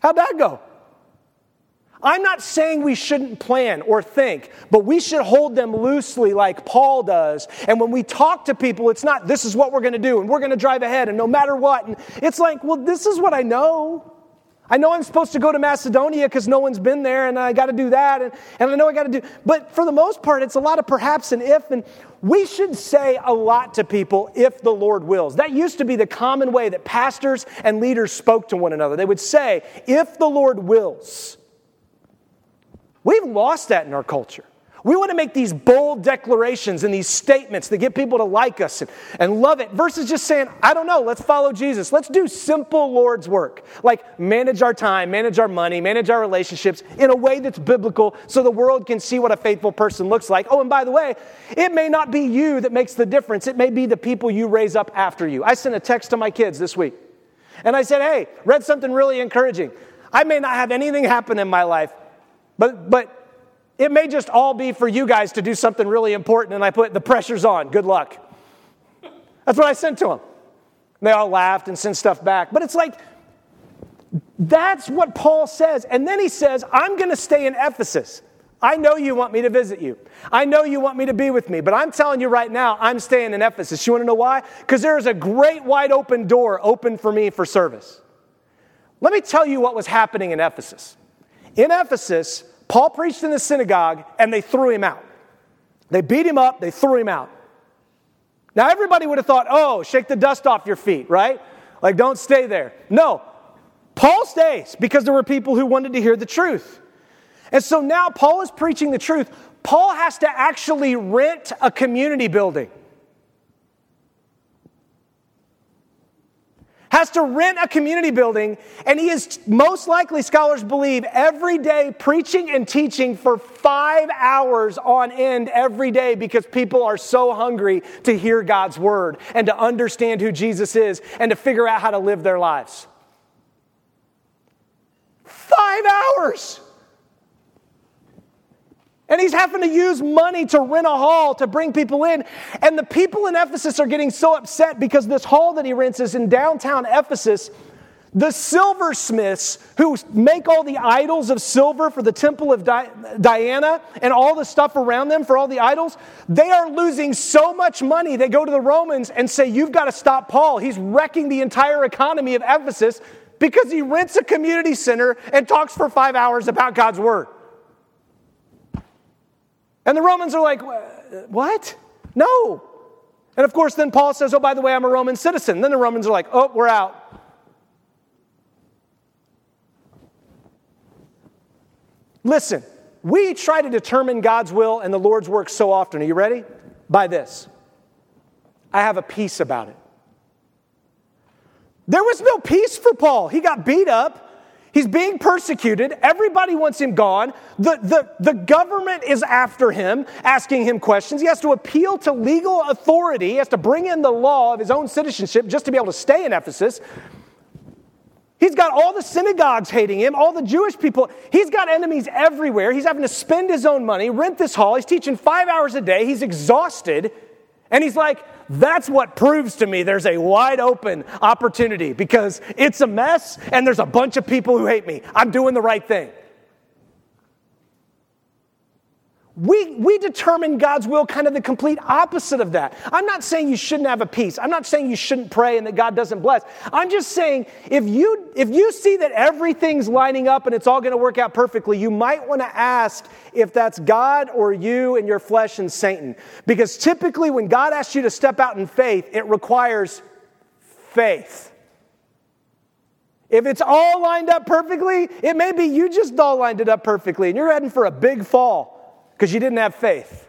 How'd that go? I'm not saying we shouldn't plan or think, but we should hold them loosely like Paul does. And when we talk to people, it's not, this is what we're going to do, and we're going to drive ahead, and no matter what. And it's like, well, this is what I know. I know I'm supposed to go to Macedonia because no one's been there, and I got to do that, and I know I got to do... But for the most part, it's a lot of perhaps and if, and we should say a lot to people if the Lord wills. That used to be the common way that pastors and leaders spoke to one another. They would say, if the Lord wills... We've lost that in our culture. We want to make these bold declarations and these statements that get people to like us and love it versus just saying, I don't know, let's follow Jesus. Let's do simple Lord's work, like manage our time, manage our money, manage our relationships in a way that's biblical so the world can see what a faithful person looks like. Oh, and by the way, it may not be you that makes the difference. It may be the people you raise up after you. I sent a text to my kids this week, and I said, hey, read something really encouraging. I may not have anything happen in my life, But it may just all be for you guys to do something really important, and I put, the pressure's on. Good luck. That's what I sent to them. They all laughed and sent stuff back. But it's like, that's what Paul says. And then he says, I'm going to stay in Ephesus. I know you want me to visit you. I know you want me to be with me. But I'm telling you right now, I'm staying in Ephesus. You want to know why? Because there is a great wide open door open for me for service. Let me tell you what was happening in Ephesus. In Ephesus, Paul preached in the synagogue, and they threw him out. They beat him up, they threw him out. Now, everybody would have thought, oh, shake the dust off your feet, right? Like, don't stay there. No, Paul stays because there were people who wanted to hear the truth. And so now Paul is preaching the truth. Paul has to actually rent a community building. Has to rent a community building, and he is most likely, scholars believe, every day preaching and teaching for 5 hours on end every day because people are so hungry to hear God's word and to understand who Jesus is and to figure out how to live their lives. 5 hours! And he's having to use money to rent a hall to bring people in. And the people in Ephesus are getting so upset because this hall that he rents is in downtown Ephesus. The silversmiths who make all the idols of silver for the temple of Diana and all the stuff around them for all the idols, they are losing so much money. They go to the Romans and say, you've got to stop Paul. He's wrecking the entire economy of Ephesus because he rents a community center and talks for 5 hours about God's word. And the Romans are like, what? No. And of course, then Paul says, oh, by the way, I'm a Roman citizen. And then the Romans are like, oh, we're out. Listen, we try to determine God's will and the Lord's work so often. Are you ready? By this. I have a peace about it. There was no peace for Paul. He got beat up. He's being persecuted. Everybody wants him gone. The government is after him, asking him questions. He has to appeal to legal authority. He has to bring in the law of his own citizenship just to be able to stay in Ephesus. He's got all the synagogues hating him, all the Jewish people. He's got enemies everywhere. He's having to spend his own money, rent this hall. He's teaching 5 hours a day. He's exhausted. And he's like, that's what proves to me there's a wide open opportunity because it's a mess and there's a bunch of people who hate me. I'm doing the right thing. We determine God's will kind of the complete opposite of that. I'm not saying you shouldn't have a peace. I'm not saying you shouldn't pray and that God doesn't bless. I'm just saying if you see that everything's lining up and it's all going to work out perfectly, you might want to ask if that's God or you and your flesh and Satan. Because typically when God asks you to step out in faith, it requires faith. If it's all lined up perfectly, it may be you just all lined it up perfectly and you're heading for a big fall. Because you didn't have faith.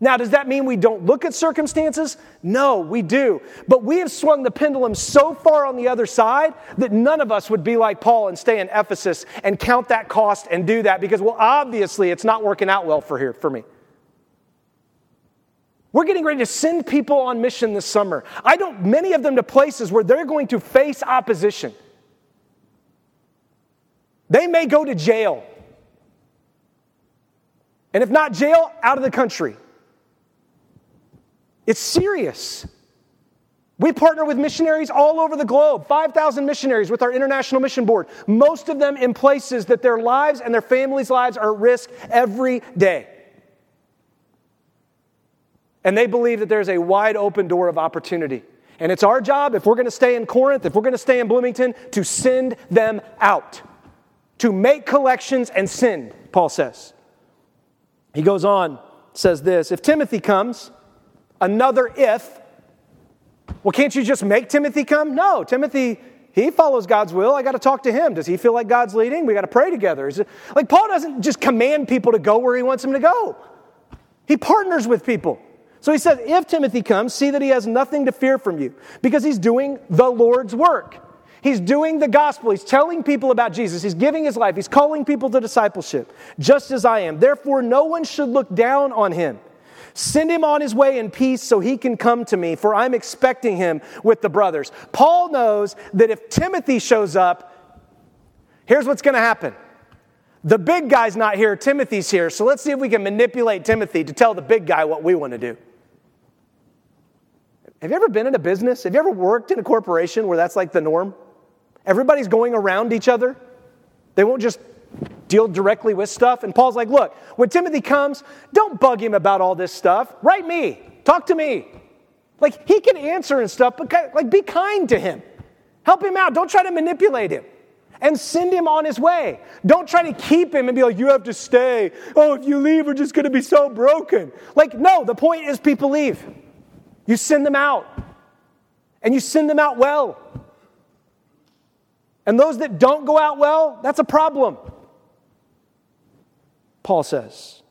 Now, does that mean we don't look at circumstances? No, we do. But we have swung the pendulum so far on the other side that none of us would be like Paul and stay in Ephesus and count that cost and do that because, well, obviously it's not working out well for me. We're getting ready to send people on mission this summer. I don't, many of them to places where they're going to face opposition. They may go to jail. And if not jail, out of the country. It's serious. We partner with missionaries all over the globe, 5,000 missionaries with our International Mission Board, most of them in places that their lives and their families' lives are at risk every day. And they believe that there's a wide open door of opportunity. And it's our job, if we're going to stay in Corinth, if we're going to stay in Bloomington, to send them out, to make collections and send, Paul says. He goes on, says this, if Timothy comes, another if, well, can't you just make Timothy come? No, Timothy, he follows God's will. I got to talk to him. Does he feel like God's leading? We got to pray together. Like Paul doesn't just command people to go where he wants them to go. He partners with people. So he says, if Timothy comes, see that he has nothing to fear from you, because he's doing the Lord's work. He's doing the gospel. He's telling people about Jesus. He's giving his life. He's calling people to discipleship, just as I am. Therefore, no one should look down on him. Send him on his way in peace so he can come to me, for I'm expecting him with the brothers. Paul knows that if Timothy shows up, here's what's going to happen. The big guy's not here, Timothy's here, so let's see if we can manipulate Timothy to tell the big guy what we want to do. Have you ever been in a business? Have you ever worked in a corporation where that's like the norm? Everybody's going around each other. They won't just deal directly with stuff. And Paul's like, look, when Timothy comes, don't bug him about all this stuff. Write me. Talk to me. Like, he can answer and stuff, but like, be kind to him. Help him out. Don't try to manipulate him. And send him on his way. Don't try to keep him and be like, you have to stay. Oh, if you leave, we're just going to be so broken. Like, no, the point is people leave. You send them out. And you send them out well. And those that don't go out well, that's a problem. Paul says,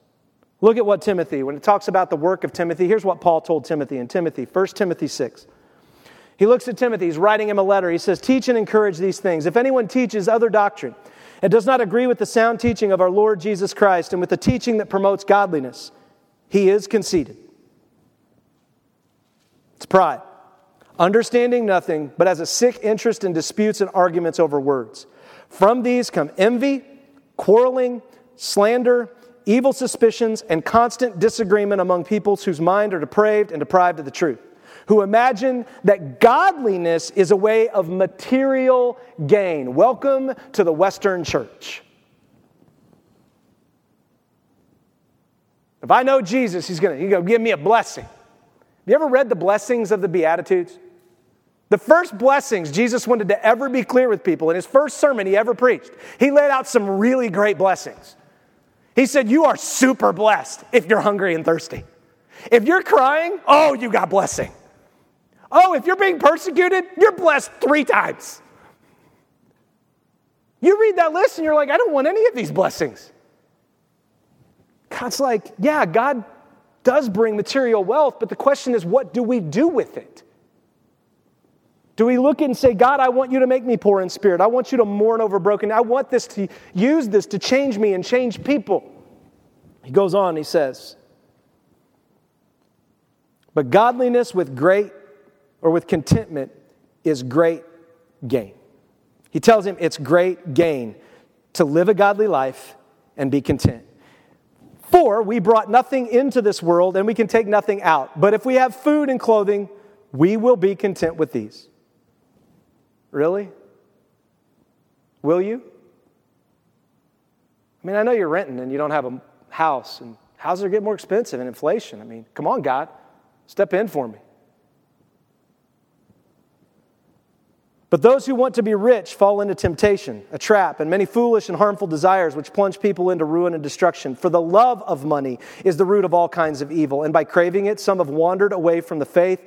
look at what Timothy, when it talks about the work of Timothy, here's what Paul told Timothy in Timothy, 1 Timothy 6. He looks at Timothy, he's writing him a letter. He says, teach and encourage these things. If anyone teaches other doctrine and does not agree with the sound teaching of our Lord Jesus Christ and with the teaching that promotes godliness, he is conceited. It's pride. Understanding nothing, but has a sick interest in disputes and arguments over words. From these come envy, quarreling, slander, evil suspicions, and constant disagreement among peoples whose mind are depraved and deprived of the truth, who imagine that godliness is a way of material gain. Welcome to the Western church. If I know Jesus, he's going to give me a blessing. Have you ever read the blessings of the Beatitudes? The first blessings Jesus wanted to ever be clear with people in his first sermon he ever preached. He laid out some really great blessings. He said, you are super blessed if you're hungry and thirsty. If you're crying, oh, you got blessing. Oh, if you're being persecuted, you're blessed 3 times. You read that list and you're like, I don't want any of these blessings. God's like, yeah, God does bring material wealth, but the question is, what do we do with it? Do we look and say, God, I want you to make me poor in spirit. I want you to mourn over broken. I want this to use this to change me and change people. He goes on, he says, but godliness with contentment is great gain. He tells him it's great gain to live a godly life and be content. For we brought nothing into this world and we can take nothing out. But if we have food and clothing, we will be content with these. Really? Will you? I mean, I know you're renting and you don't have a house, and houses are getting more expensive and inflation. I mean, come on, God, step in for me. But those who want to be rich fall into temptation, a trap, and many foolish and harmful desires which plunge people into ruin and destruction. For the love of money is the root of all kinds of evil, and by craving it, some have wandered away from the faith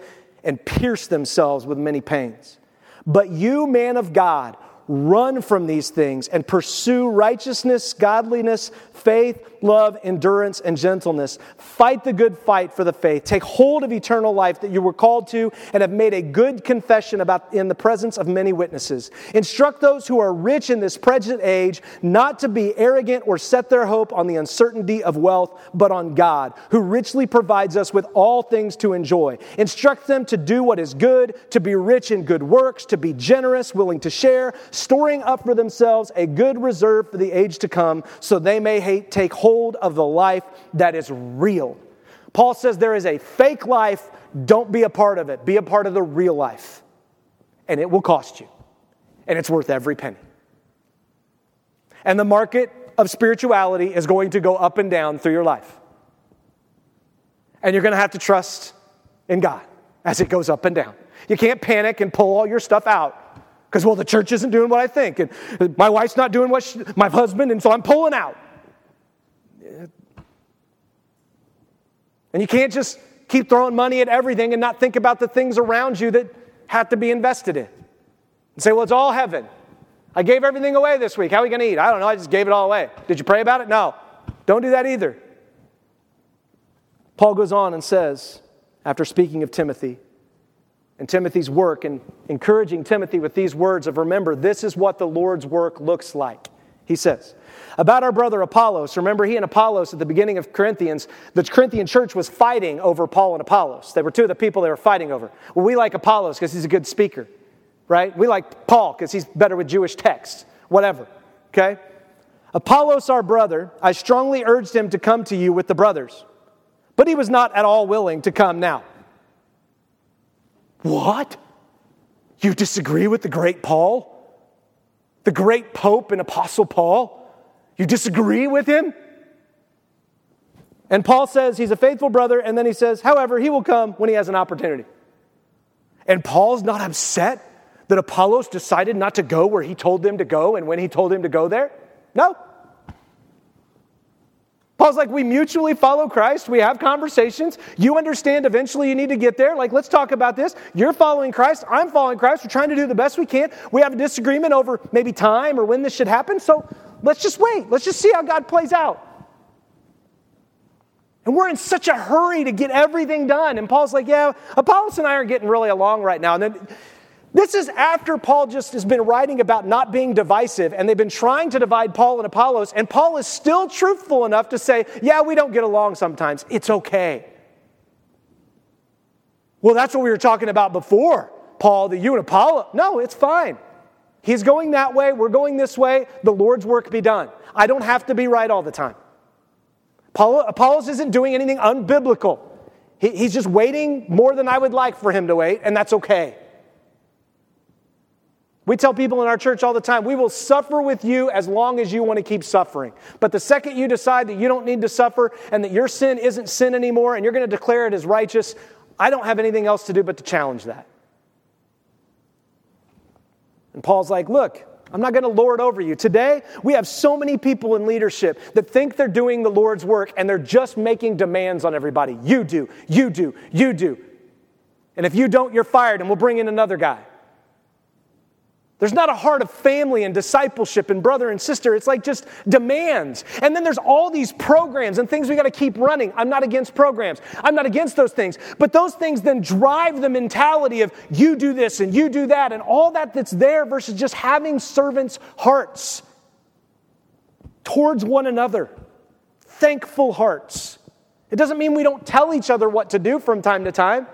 and pierced themselves with many pains. But you, man of God, run from these things and pursue righteousness, godliness, faith, love, endurance, and gentleness. Fight the good fight for the faith. Take hold of eternal life that you were called to and have made a good confession about in the presence of many witnesses. Instruct those who are rich in this present age not to be arrogant or set their hope on the uncertainty of wealth, but on God, who richly provides us with all things to enjoy. Instruct them to do what is good, to be rich in good works, to be generous, willing to share, storing up for themselves a good reserve for the age to come, so they may take hold of the life that is real. Paul says there is a fake life. Don't be a part of it. Be a part of the real life. And it will cost you. And it's worth every penny. And the market of spirituality is going to go up and down through your life. And you're going to have to trust in God as it goes up and down. You can't panic and pull all your stuff out. Because, well, the church isn't doing what I think. And my wife's not doing what my husband, and so I'm pulling out. And you can't just keep throwing money at everything and not think about the things around you that have to be invested in. And say, well, it's all heaven. I gave everything away this week. How are we going to eat? I don't know. I just gave it all away. Did you pray about it? No. Don't do that either. Paul goes on and says, after speaking of Timothy and Timothy's work and encouraging Timothy with these words of, remember, this is what the Lord's work looks like. He says, about our brother Apollos, remember he and Apollos at the beginning of Corinthians, the Corinthian church was fighting over Paul and Apollos. They were two of the people they were fighting over. Well, we like Apollos because he's a good speaker, right? We like Paul because he's better with Jewish texts, whatever, okay? Apollos, our brother, I strongly urged him to come to you with the brothers, but he was not at all willing to come now. What? You disagree with the great Paul? The great Pope and Apostle Paul? You disagree with him? And Paul says he's a faithful brother, and then he says, however, he will come when he has an opportunity. And Paul's not upset that Apollos decided not to go where he told them to go and when he told him to go there? No. Paul's like, we mutually follow Christ. We have conversations. You understand eventually you need to get there. Like, let's talk about this. You're following Christ. I'm following Christ. We're trying to do the best we can. We have a disagreement over maybe time or when this should happen. So let's just wait. Let's just see how God plays out. And we're in such a hurry to get everything done. And Paul's like, yeah, Apollos and I are getting really along right now. And then this is after Paul just has been writing about not being divisive, and they've been trying to divide Paul and Apollos, and Paul is still truthful enough to say, yeah, we don't get along sometimes. It's okay. Well, that's what we were talking about before, Paul, that you and Apollo. No, it's fine. He's going that way. We're going this way. The Lord's work be done. I don't have to be right all the time. Apollos isn't doing anything unbiblical. He's just waiting more than I would like for him to wait, and that's okay. We tell people in our church all the time, we will suffer with you as long as you want to keep suffering. But the second you decide that you don't need to suffer and that your sin isn't sin anymore and you're going to declare it as righteous, I don't have anything else to do but to challenge that. And Paul's like, look, I'm not going to lord over you. Today, we have so many people in leadership that think they're doing the Lord's work and they're just making demands on everybody. You do, you do, you do. And if you don't, you're fired and we'll bring in another guy. There's not a heart of family and discipleship and brother and sister. It's like just demands. And then there's all these programs and things we got to keep running. I'm not against programs. I'm not against those things. But those things then drive the mentality of you do this and you do that and all that that's there versus just having servants' hearts towards one another. Thankful hearts. It doesn't mean we don't tell each other what to do from time to time.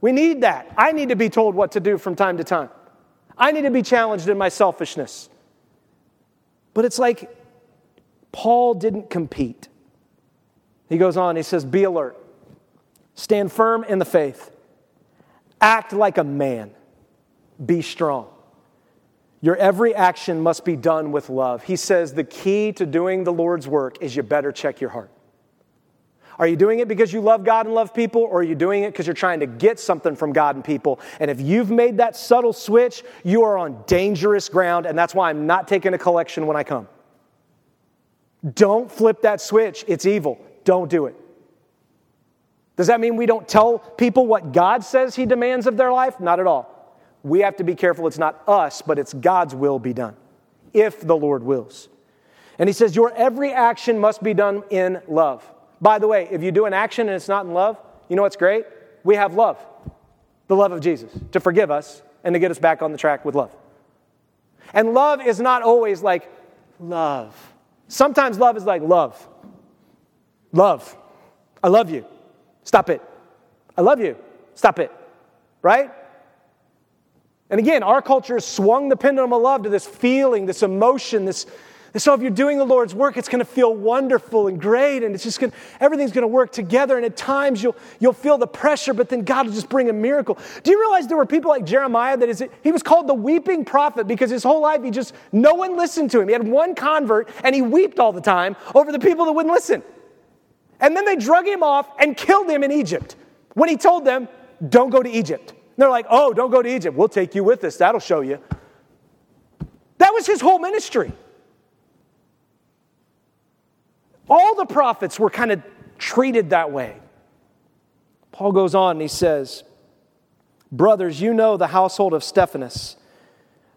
We need that. I need to be told what to do from time to time. I need to be challenged in my selfishness. But it's like Paul didn't compete. He goes on, he says, be alert. Stand firm in the faith. Act like a man. Be strong. Your every action must be done with love. He says the key to doing the Lord's work is you better check your heart. Are you doing it because you love God and love people, or are you doing it because you're trying to get something from God and people? And if you've made that subtle switch, you are on dangerous ground, and that's why I'm not taking a collection when I come. Don't flip that switch. It's evil. Don't do it. Does that mean we don't tell people what God says He demands of their life? Not at all. We have to be careful. It's not us, but it's God's will be done, if the Lord wills. And He says, your every action must be done in love. By the way, if you do an action and it's not in love, you know what's great? We have love, the love of Jesus, to forgive us and to get us back on the track with love. And love is not always like love. Sometimes love is like love. Love. I love you. Stop it. I love you. Stop it. Right? And again, our culture has swung the pendulum of love to this feeling, this emotion, this And so if you're doing the Lord's work, it's going to feel wonderful and great, and it's just going to, everything's going to work together, and at times you'll feel the pressure, but then God will just bring a miracle. Do you realize there were people like Jeremiah he was called the weeping prophet because his whole life no one listened to him. He had one convert, and he wept all the time over the people that wouldn't listen. And then they drug him off and killed him in Egypt when he told them, don't go to Egypt. And they're like, oh, don't go to Egypt. We'll take you with us. That'll show you. That was his whole ministry. All the prophets were kind of treated that way. Paul goes on and he says, brothers, you know the household of Stephanas.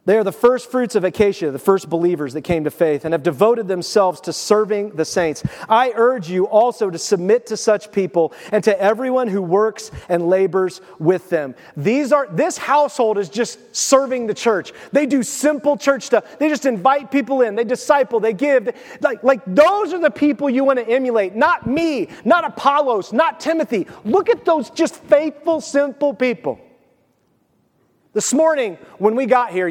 They are the first fruits of Achaicus, the first believers that came to faith and have devoted themselves to serving the saints. I urge you also to submit to such people and to everyone who works and labors with them. This household is just serving the church. They do simple church stuff. They just invite people in. They disciple. They give. Like those are the people you want to emulate. Not me, not Apollos, not Timothy. Look at those just faithful, simple people. This morning, when we got here,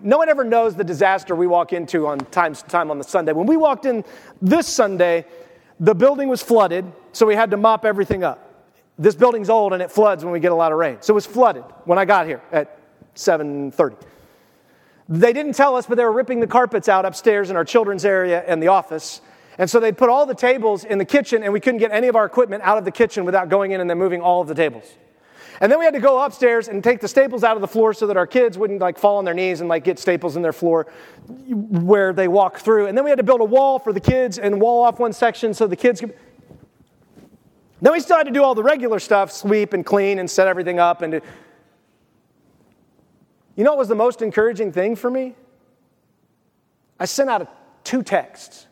no one ever knows the disaster we walk into on time on the Sunday. When we walked in this Sunday, the building was flooded, so we had to mop everything up. This building's old, and it floods when we get a lot of rain. So it was flooded when I got here at 7:30. They didn't tell us, but they were ripping the carpets out upstairs in our children's area and the office. And so they put all the tables in the kitchen, and we couldn't get any of our equipment out of the kitchen without going in and then moving all of the tables. And then we had to go upstairs and take the staples out of the floor so that our kids wouldn't fall on their knees and get staples in their floor where they walk through. And then we had to build a wall for the kids and wall off one section so the kids could. Then we still had to do all the regular stuff, sweep and clean and set everything up. And you know what was the most encouraging thing for me? I sent out 2 texts.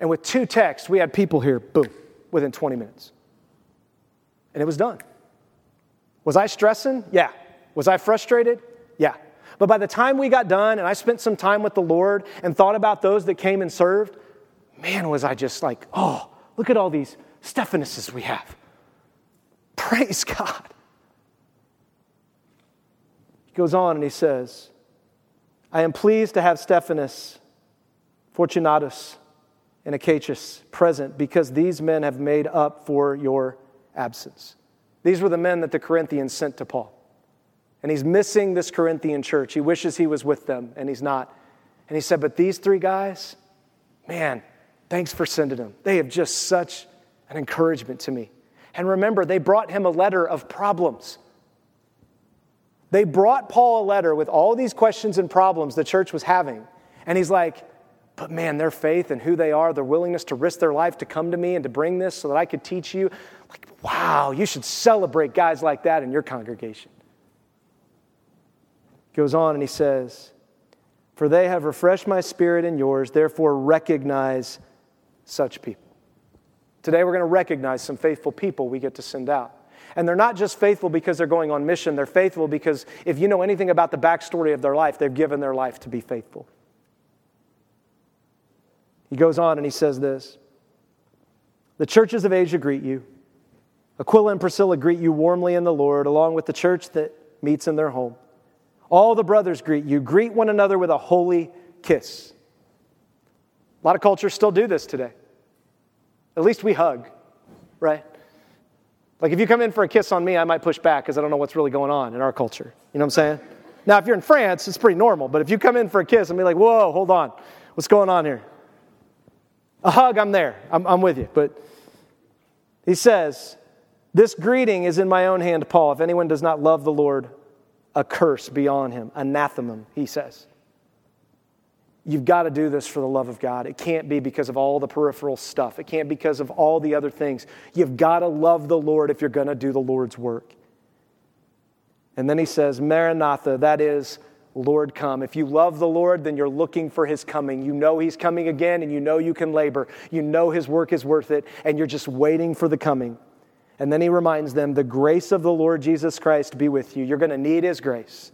And with 2 texts, we had people here, boom, within 20 minutes. And it was done. Was I stressing? Yeah. Was I frustrated? Yeah. But by the time we got done and I spent some time with the Lord and thought about those that came and served, man, was I just oh, look at all these Stephanases we have. Praise God. He goes on and he says, I am pleased to have Stephanas, Fortunatus, and Achaicus present because these men have made up for your absence. These were the men that the Corinthians sent to Paul. And he's missing this Corinthian church. He wishes he was with them, and he's not. And he said, but these 3 guys, man, thanks for sending them. They have just such an encouragement to me. And remember, they brought him a letter of problems. They brought Paul a letter with all these questions and problems the church was having. And he's like, but man, their faith and who they are, their willingness to risk their life to come to me and to bring this so that I could teach you. Wow, you should celebrate guys like that in your congregation. Goes on and he says, for they have refreshed my spirit and yours, therefore recognize such people. Today we're going to recognize some faithful people we get to send out. And they're not just faithful because they're going on mission. They're faithful because if you know anything about the backstory of their life, they've given their life to be faithful. He goes on and he says this, the churches of Asia greet you. Aquila and Priscilla greet you warmly in the Lord, along with the church that meets in their home. All the brothers greet you. Greet one another with a holy kiss. A lot of cultures still do this today. At least we hug, right? If you come in for a kiss on me, I might push back because I don't know what's really going on in our culture. You know what I'm saying? Now, if you're in France, it's pretty normal. But if you come in for a kiss and be like, whoa, hold on. What's going on here? A hug, I'm there. I'm with you. But he says, this greeting is in my own hand, Paul. If anyone does not love the Lord, a curse be on him. Anathema, he says. You've got to do this for the love of God. It can't be because of all the peripheral stuff. It can't be because of all the other things. You've got to love the Lord if you're going to do the Lord's work. And then he says, Maranatha, that is, Lord, come. If you love the Lord, then you're looking for his coming. You know he's coming again, and you know you can labor. You know his work is worth it, and you're just waiting for the coming. And then he reminds them, the grace of the Lord Jesus Christ be with you. You're going to need his grace.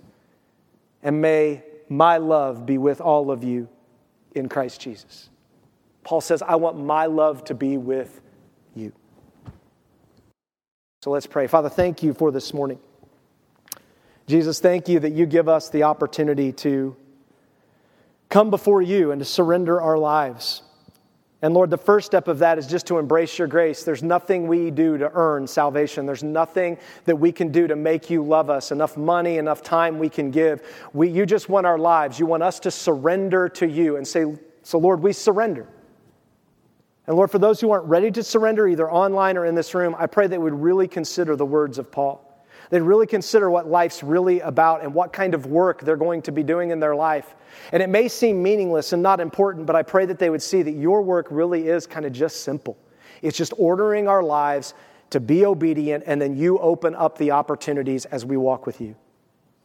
And may my love be with all of you in Christ Jesus. Paul says, I want my love to be with you. So let's pray. Father, thank you for this morning. Jesus, thank you that you give us the opportunity to come before you and to surrender our lives. And Lord, the first step of that is just to embrace your grace. There's nothing we do to earn salvation. There's nothing that we can do to make you love us. Enough money, enough time we can give. You just want our lives. You want us to surrender to you and say, so Lord, we surrender. And Lord, for those who aren't ready to surrender, either online or in this room, I pray they would really consider the words of Paul. They'd really consider what life's really about and what kind of work they're going to be doing in their life. And it may seem meaningless and not important, but I pray that they would see that your work really is kind of just simple. It's just ordering our lives to be obedient, and then you open up the opportunities as we walk with you.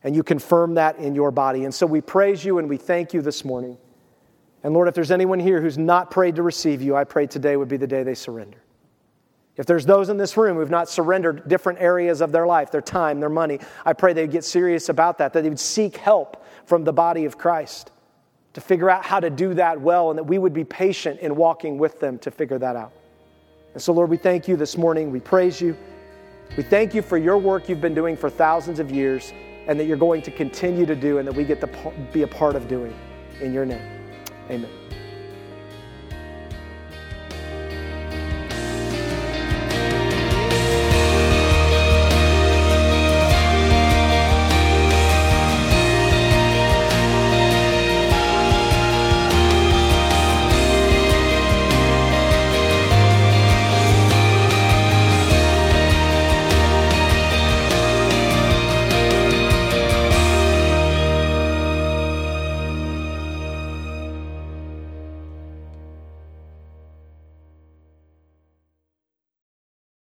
And you confirm that in your body. And so we praise you and we thank you this morning. And Lord, if there's anyone here who's not prayed to receive you, I pray today would be the day they surrender. If there's those in this room who've not surrendered different areas of their life, their time, their money, I pray they'd get serious about that they would seek help from the body of Christ to figure out how to do that well, and that we would be patient in walking with them to figure that out. And so, Lord, we thank you this morning. We praise you. We thank you for your work you've been doing for thousands of years, and that you're going to continue to do, and that we get to be a part of doing. In your name, amen.